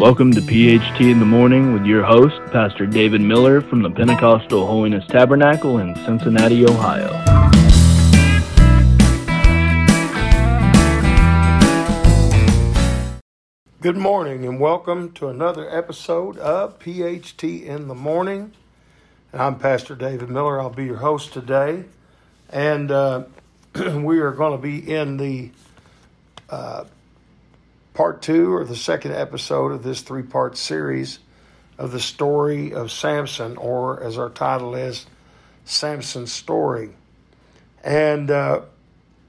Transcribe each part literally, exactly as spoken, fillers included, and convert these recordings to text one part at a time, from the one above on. Welcome to P H T in the Morning with your host, Pastor David Miller from the Pentecostal Holiness Tabernacle in Cincinnati, Ohio. Good morning and welcome to another episode of P H T in the Morning. I'm Pastor David Miller. I'll be your host today. And uh, we are going to be in the uh, part two, or the second episode of this three-part series of the story of Samson, or as our title is, Samson's Story. And uh,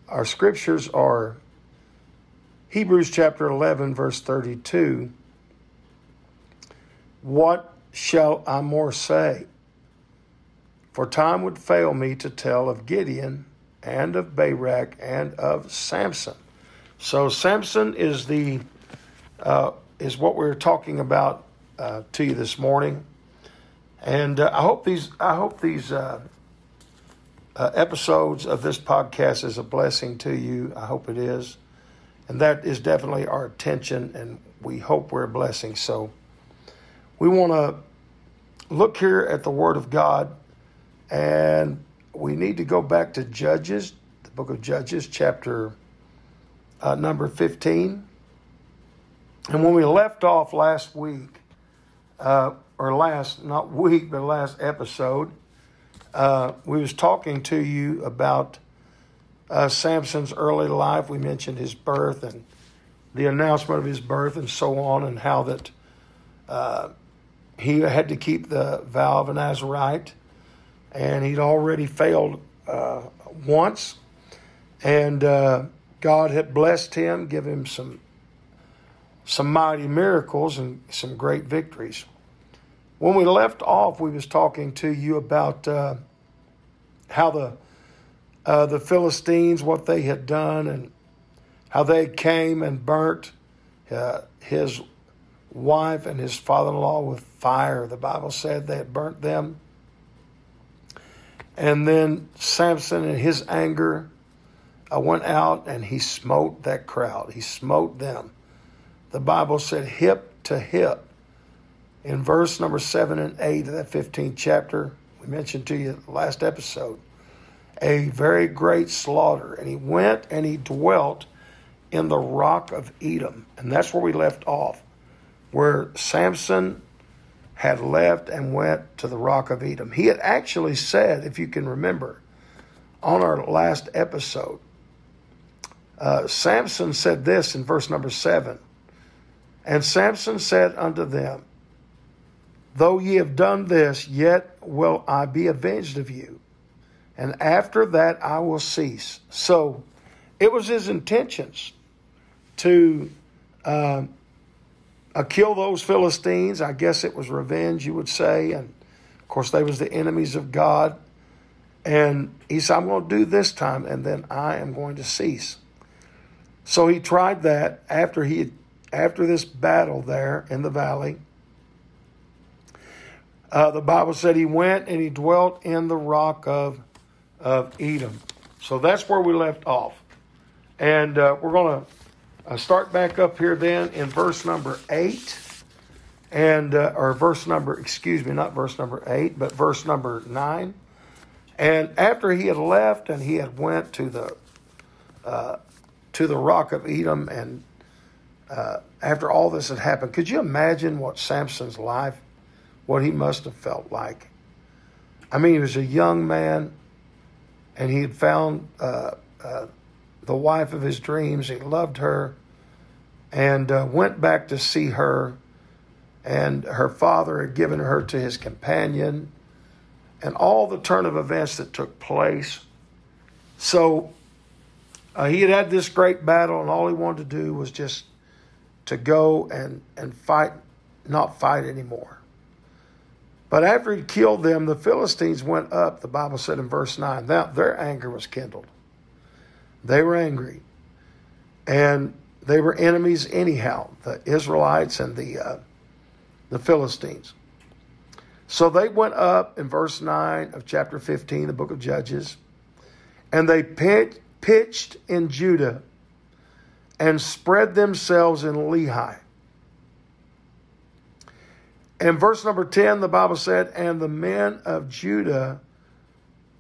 our scriptures are Hebrews chapter eleven, verse thirty-two. What shall I more say? For time would fail me to tell of Gideon and of Barak and of Samson. So Samson is the uh, is what we're talking about uh, to you this morning, and uh, I hope these I hope these uh, uh, episodes of this podcast is a blessing to you. I hope it is, and that is definitely our intention, and we hope we're a blessing. So we want to look here at the Word of God, and we need to go back to Judges, the book of Judges, chapter. Uh, number fifteen. And when we left off last week, uh, or last, not week, but last episode, uh, we was talking to you about uh, Samson's early life. We mentioned his birth and the announcement of his birth and so on, and how that uh, he had to keep the vow of an Nazirite, and he'd already failed uh, once. And uh God had blessed him, give him some some mighty miracles and some great victories. When we left off, we was talking to you about uh, how the uh, the Philistines, what they had done, and how they came and burnt uh, his wife and his father-in-law with fire. The Bible said they had burnt them. And then Samson, in his anger, I went out and he smote that crowd. He smote them. The Bible said hip to hip. In verse number seven and eight of that fifteenth chapter, we mentioned to you last episode, a very great slaughter. And he went and he dwelt in the rock of Edom. And that's where we left off, where Samson had left and went to the rock of Edom. He had actually said, if you can remember, on our last episode, Uh, Samson said this in verse number seven. And Samson said unto them, though ye have done this, yet will I be avenged of you. And after that I will cease. So it was his intentions to uh, uh, kill those Philistines. I guess it was revenge, you would say. And, of course, they was the enemies of God. And he said, I'm going to do this time, and then I am going to cease. So he tried that after he, after this battle there in the valley. Uh, the Bible said he went and he dwelt in the rock of, of Edom. So that's where we left off. And uh, we're going to uh, start back up here then in verse number eight. and uh, Or verse number, excuse me, not verse number eight, but verse number nine. And after he had left and he had went to the... Uh, to the rock of Edom, and uh, after all this had happened, could you imagine what Samson's life, what he must have felt like? I mean, he was a young man, and he had found uh, uh, the wife of his dreams. He loved her, and uh, went back to see her, and her father had given her to his companion, and all the turn of events that took place. So Uh, he had had this great battle, and all he wanted to do was just to go and, and fight, not fight anymore. But after he killed them, the Philistines went up, the Bible said in verse nine, that their anger was kindled. They were angry, and they were enemies anyhow, the Israelites and the, uh, the Philistines. So they went up in verse nine of chapter fifteen, the book of Judges, and they pitched, pitched in Judah, and spread themselves in Lehi. In verse number ten, the Bible said, and the men of Judah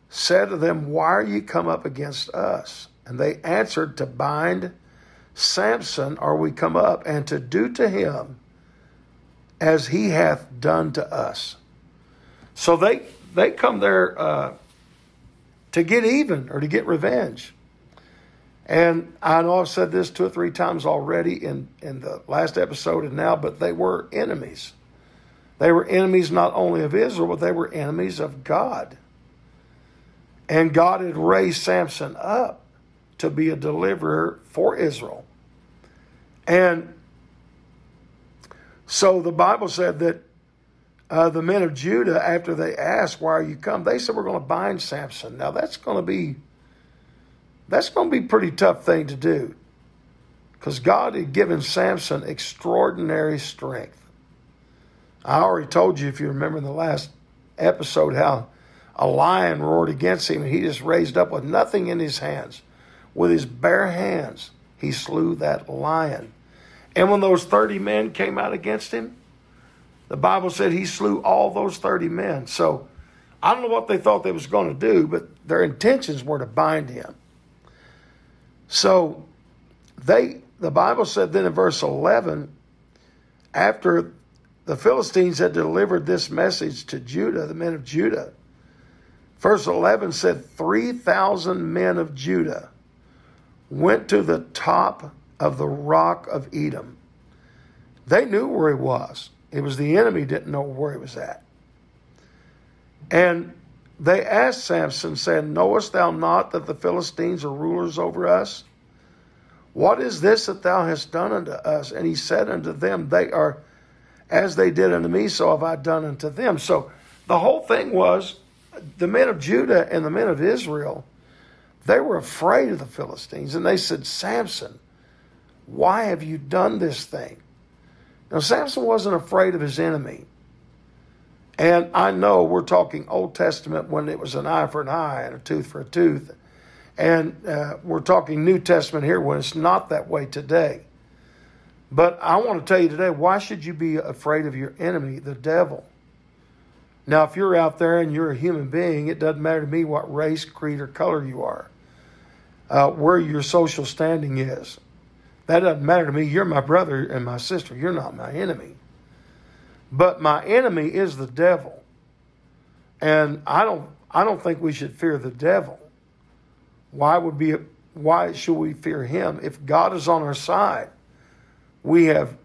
said to them, why are you come up against us? And they answered, to bind Samson are we come up, and to do to him as he hath done to us. So they, they come there uh, to get even or to get revenge. And I know I've said this two or three times already in, in the last episode and now, but they were enemies. They were enemies not only of Israel, but they were enemies of God. And God had raised Samson up to be a deliverer for Israel. And so the Bible said that uh, the men of Judah, after they asked, why are you come? They said, we're going to bind Samson. Now that's going to be, that's going to be a pretty tough thing to do, because God had given Samson extraordinary strength. I already told you, if you remember in the last episode, how a lion roared against him and he just raised up with nothing in his hands. With his bare hands, he slew that lion. And when those thirty men came out against him, the Bible said he slew all those thirty men. So I don't know what they thought they was going to do, but their intentions were to bind him. So they, the Bible said then in verse eleven, after the Philistines had delivered this message to Judah, the men of Judah, verse eleven said, three thousand men of Judah went to the top of the rock of Edom. They knew where he was. It was the enemy didn't know where he was at. And they asked Samson, saying, knowest thou not that the Philistines are rulers over us? What is this that thou hast done unto us? And he said unto them, they are as they did unto me, so have I done unto them. So the whole thing was, the men of Judah and the men of Israel, they were afraid of the Philistines. And they said, Samson, why have you done this thing? Now, Samson wasn't afraid of his enemy. And I know we're talking Old Testament when it was an eye for an eye and a tooth for a tooth. And uh, we're talking New Testament here when it's not that way today. But I want to tell you today, why should you be afraid of your enemy, the devil? Now, if you're out there and you're a human being, it doesn't matter to me what race, creed, or color you are, uh, where your social standing is. That doesn't matter to me. You're my brother and my sister. You're not my enemy. But my enemy is the devil. And I don't I don't think we should fear the devil. Why would be why should we fear him? If God is on our side, we have,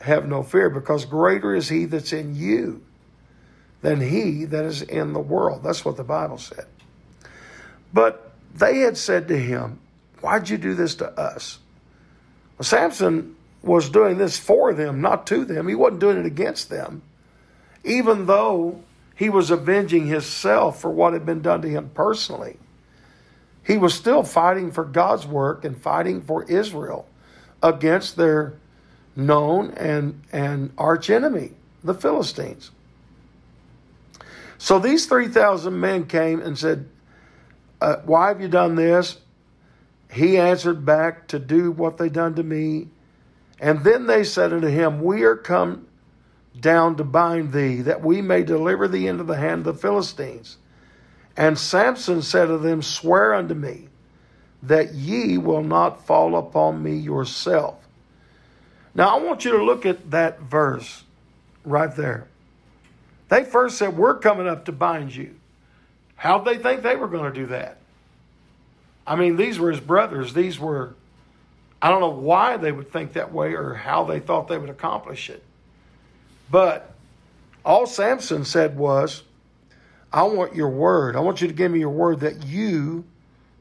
have no fear, because greater is he that's in you than he that is in the world. That's what the Bible said. But they had said to him, why'd you do this to us? Well, Samson was doing this for them, not to them. He wasn't doing it against them, even though he was avenging himself for what had been done to him personally. He was still fighting for God's work and fighting for Israel against their known and, and arch enemy, the Philistines. So these three thousand men came and said, uh, why have you done this? He answered back, to do what they done to me. And then they said unto him, we are come down to bind thee, that we may deliver thee into the hand of the Philistines. And Samson said to them, swear unto me that ye will not fall upon me yourself. Now I want you to look at that verse right there. They first said, we're coming up to bind you. How'd they think they were going to do that? I mean, these were his brothers. These were, I don't know why they would think that way or how they thought they would accomplish it. But all Samson said was, I want your word. I want you to give me your word that you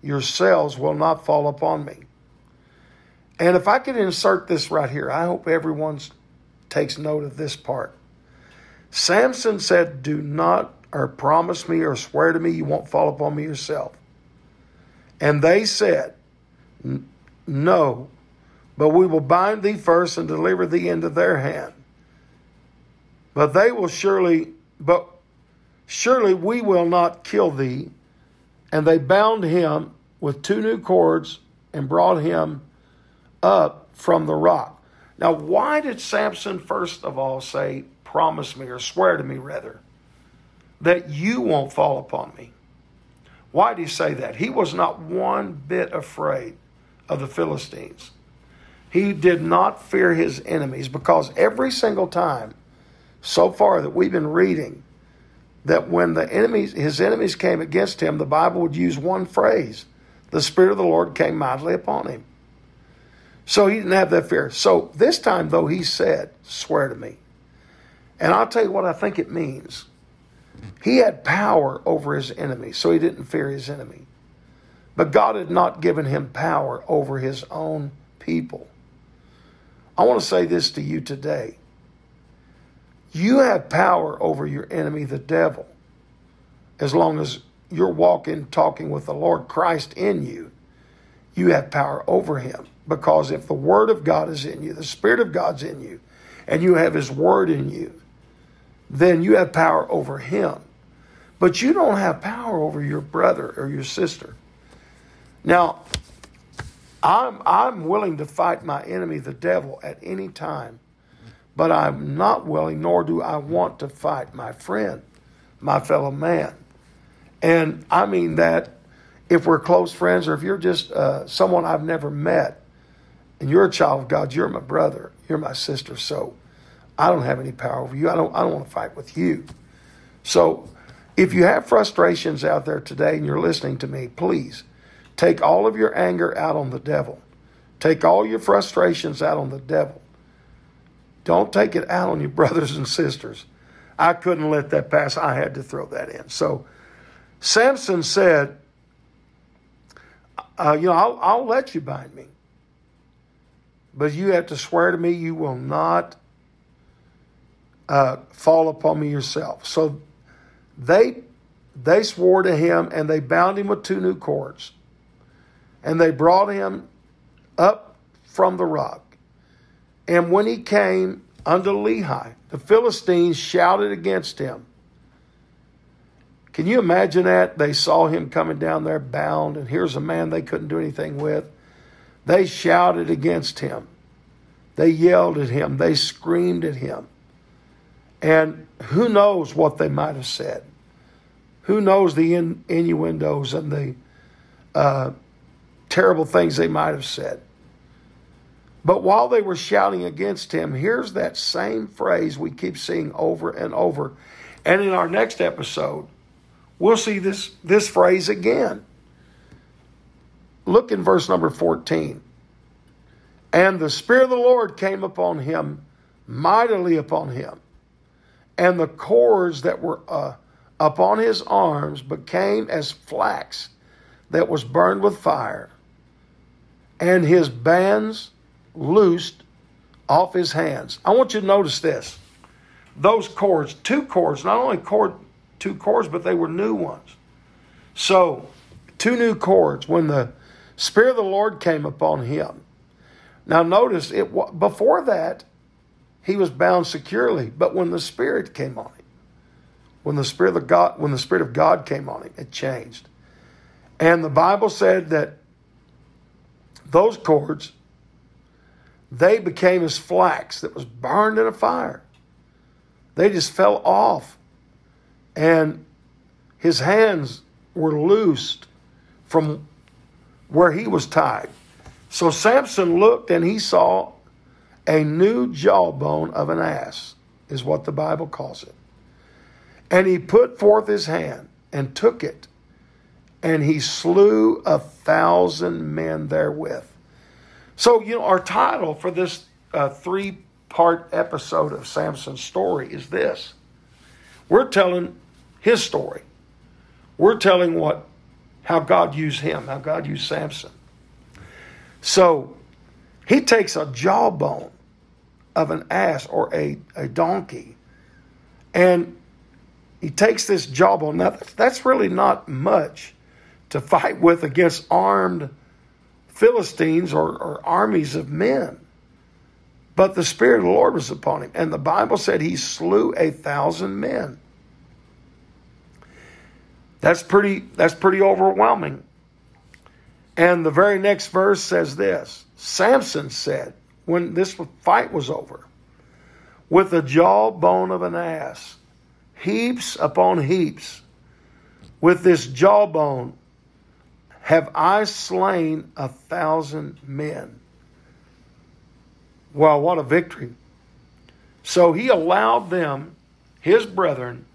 yourselves will not fall upon me. And if I could insert this right here, I hope everyone takes note of this part. Samson said, do not or promise me or swear to me you won't fall upon me yourself. And they said, no, but we will bind thee first and deliver thee into their hand. But they will surely, but surely we will not kill thee. And they bound him with two new cords and brought him up from the rock. Now, why did Samson, first of all, say, promise me, or swear to me rather, that you won't fall upon me. Why did he say that? He was not one bit afraid of the Philistines. He did not fear his enemies, because every single time so far that we've been reading that when the enemies, his enemies came against him, the Bible would use one phrase: the Spirit of the Lord came mightily upon him. So he didn't have that fear. So this time, though, he said, swear to me. And I'll tell you what I think it means. He had power over his enemy, so he didn't fear his enemy. But God had not given him power over his own people. I want to say this to you today. You have power over your enemy, the devil, as long as you're walking, talking with the Lord Christ in you. You have power over him, because if the Word of God is in you, the Spirit of God's in you, and you have His Word in you, then you have power over him. But you don't have power over your brother or your sister. Now, I'm I'm willing to fight my enemy, the devil, at any time, but I'm not willing, nor do I want to fight my friend, my fellow man. And I mean that if we're close friends, or if you're just uh, someone I've never met, and you're a child of God, you're my brother, you're my sister, so I don't have any power over you. I don't I don't want to fight with you. So if you have frustrations out there today and you're listening to me, please take all of your anger out on the devil. Take all your frustrations out on the devil. Don't take it out on your brothers and sisters. I couldn't let that pass. I had to throw that in. So Samson said, uh, you know, I'll, I'll let you bind me, but you have to swear to me you will not Uh, fall upon me yourself. So they they swore to him, and they bound him with two new cords, and they brought him up from the rock. And when he came unto Lehi, the Philistines shouted against him. Can you imagine that? They saw him coming down there bound, and here's a man they couldn't do anything with. They shouted against him. They yelled at him. They screamed at him. And who knows what they might have said? Who knows the in, innuendos and the uh, terrible things they might have said? But while they were shouting against him, here's that same phrase we keep seeing over and over. And in our next episode, we'll see this, this phrase again. Look in verse number fourteen. And the Spirit of the Lord came upon him, mightily upon him, and the cords that were uh, upon his arms became as flax that was burned with fire, and his bands loosed off his hands. I want you to notice this. Those cords, two cords, not only cord, two cords, but they were new ones. So, two new cords when the Spirit of the Lord came upon him. Now notice, it before that, he was bound securely, but when the Spirit came on him, when the Spirit of God, when the Spirit of God came on him, it changed. And the Bible said that those cords, they became as flax that was burned in a fire. They just fell off, and his hands were loosed from where he was tied. So Samson looked, and he saw a new jawbone of an ass, is what the Bible calls it. And he put forth his hand and took it, and he slew a thousand men therewith. So, you know, our title for this uh, three-part episode of Samson's story is this. We're telling his story. We're telling what, how God used him, how God used Samson. So he takes a jawbone of an ass or a, a donkey, and he takes this jawbone. Now, that's really not much to fight with against armed Philistines or, or armies of men. But the Spirit of the Lord was upon him, and the Bible said he slew a thousand men. That's pretty, that's pretty overwhelming. And the very next verse says this. Samson said, when this fight was over, with the jawbone of an ass, heaps upon heaps. With this jawbone have I slain a thousand men. Wow, what a victory. So he allowed them, his brethren,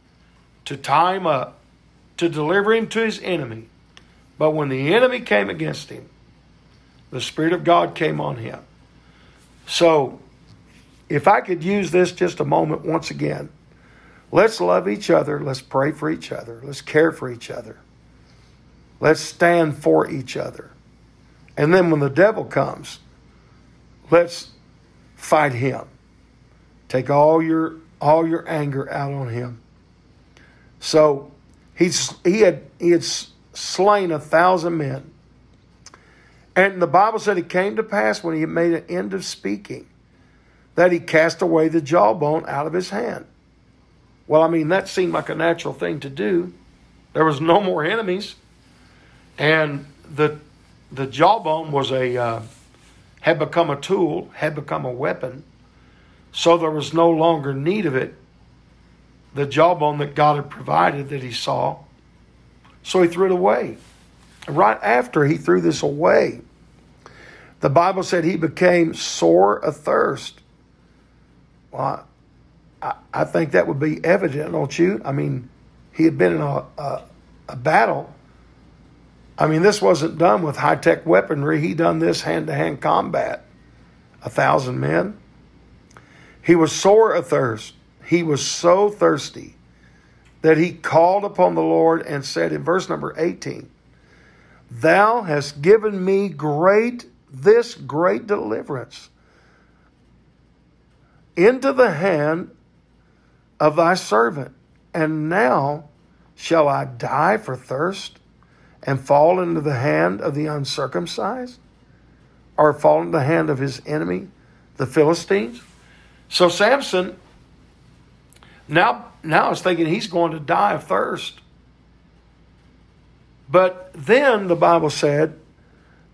to tie him up, to deliver him to his enemy. But when the enemy came against him, the Spirit of God came on him. So, if I could use this just a moment once again, let's love each other. Let's pray for each other. Let's care for each other. Let's stand for each other. And then when the devil comes, let's fight him. Take all your all your anger out on him. So he's he had he had slain a thousand men. And the Bible said it came to pass when he made an end of speaking that he cast away the jawbone out of his hand. Well, I mean, that seemed like a natural thing to do. There was no more enemies. And the the jawbone was a uh, had become a tool, had become a weapon. So there was no longer need of it. The jawbone that God had provided that he saw. So he threw it away. Right after he threw this away, the Bible said he became sore athirst. Well, I, I think that would be evident, don't you? I mean, he had been in a, a, a battle. I mean, this wasn't done with high-tech weaponry. He done this hand-to-hand combat. A thousand men. He was sore athirst. He was so thirsty that he called upon the Lord and said in verse number eighteen, Thou hast given me great, this great deliverance into the hand of thy servant, and now shall I die for thirst and fall into the hand of the uncircumcised, or fall into the hand of his enemy, the Philistines? So Samson now, now is thinking he's going to die of thirst. But then the Bible said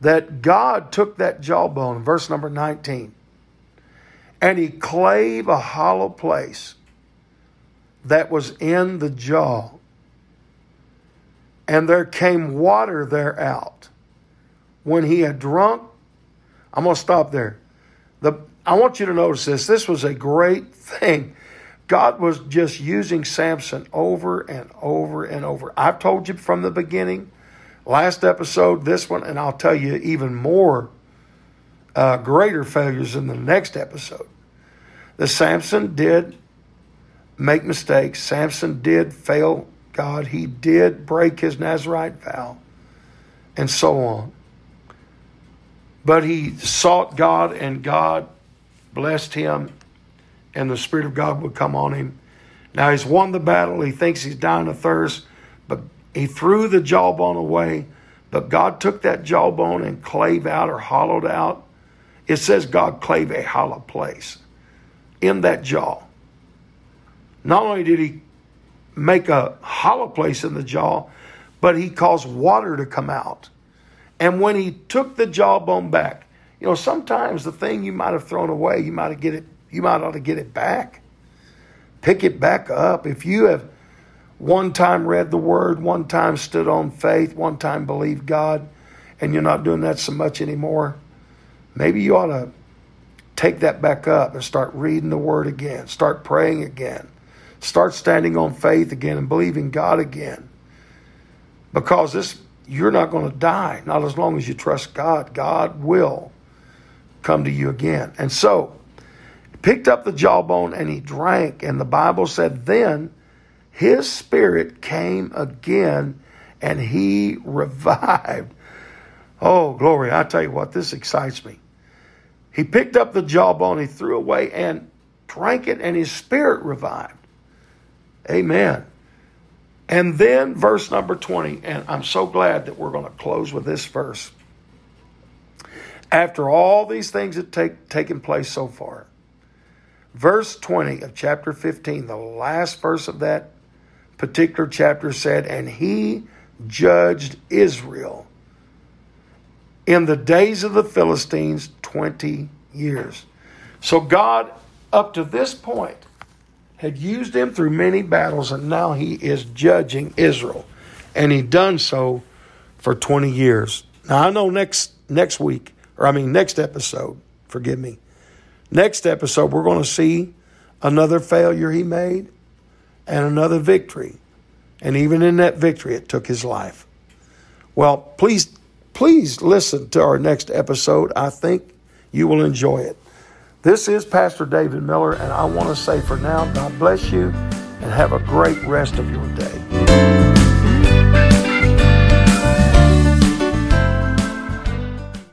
that God took that jawbone, verse number nineteen, and he clave a hollow place that was in the jaw, and there came water thereout. When he had drunk, I'm going to stop there. The, I want you to notice this. This was a great thing. God was just using Samson over and over and over. I've told you from the beginning, last episode, this one, and I'll tell you even more uh, greater failures in the next episode. That Samson did make mistakes. Samson did fail God. He did break his Nazirite vow and so on. But he sought God and God blessed him. And the Spirit of God would come on him. Now he's won the battle. He thinks he's dying of thirst. But he threw the jawbone away. But God took that jawbone and clave out or hollowed out. It says God clave a hollow place in that jaw. Not only did he make a hollow place in the jaw, but he caused water to come out. And when he took the jawbone back, you know, sometimes the thing you might have thrown away, you might have get it You might ought to get it back. Pick it back up. If you have one time read the Word, one time stood on faith, one time believed God, and you're not doing that so much anymore, maybe you ought to take that back up and start reading the Word again. Start praying again. Start standing on faith again and believing God again. Because this, you're not going to die, not as long as you trust God. God will come to you again. And so, picked up the jawbone and he drank. And the Bible said, then his spirit came again and he revived. Oh, glory. I tell you what, this excites me. He picked up the jawbone, he threw away and drank it, and his spirit revived. Amen. And then verse number twenty, and I'm so glad that we're going to close with this verse. After all these things that take taken place so far, verse twenty of chapter fifteen, the last verse of that particular chapter said, and he judged Israel in the days of the Philistines twenty years. So God up to this point, had used him through many battles, and now he is judging Israel. And he done so for twenty years. Now, I know next next week, or I mean next episode, forgive me, next episode we're going to see another failure he made and another victory. And even in that victory, it took his life. Well, please, please listen to our next episode. I think you will enjoy it. This is Pastor David Miller, and I want to say for now, God bless you and have a great rest of your day.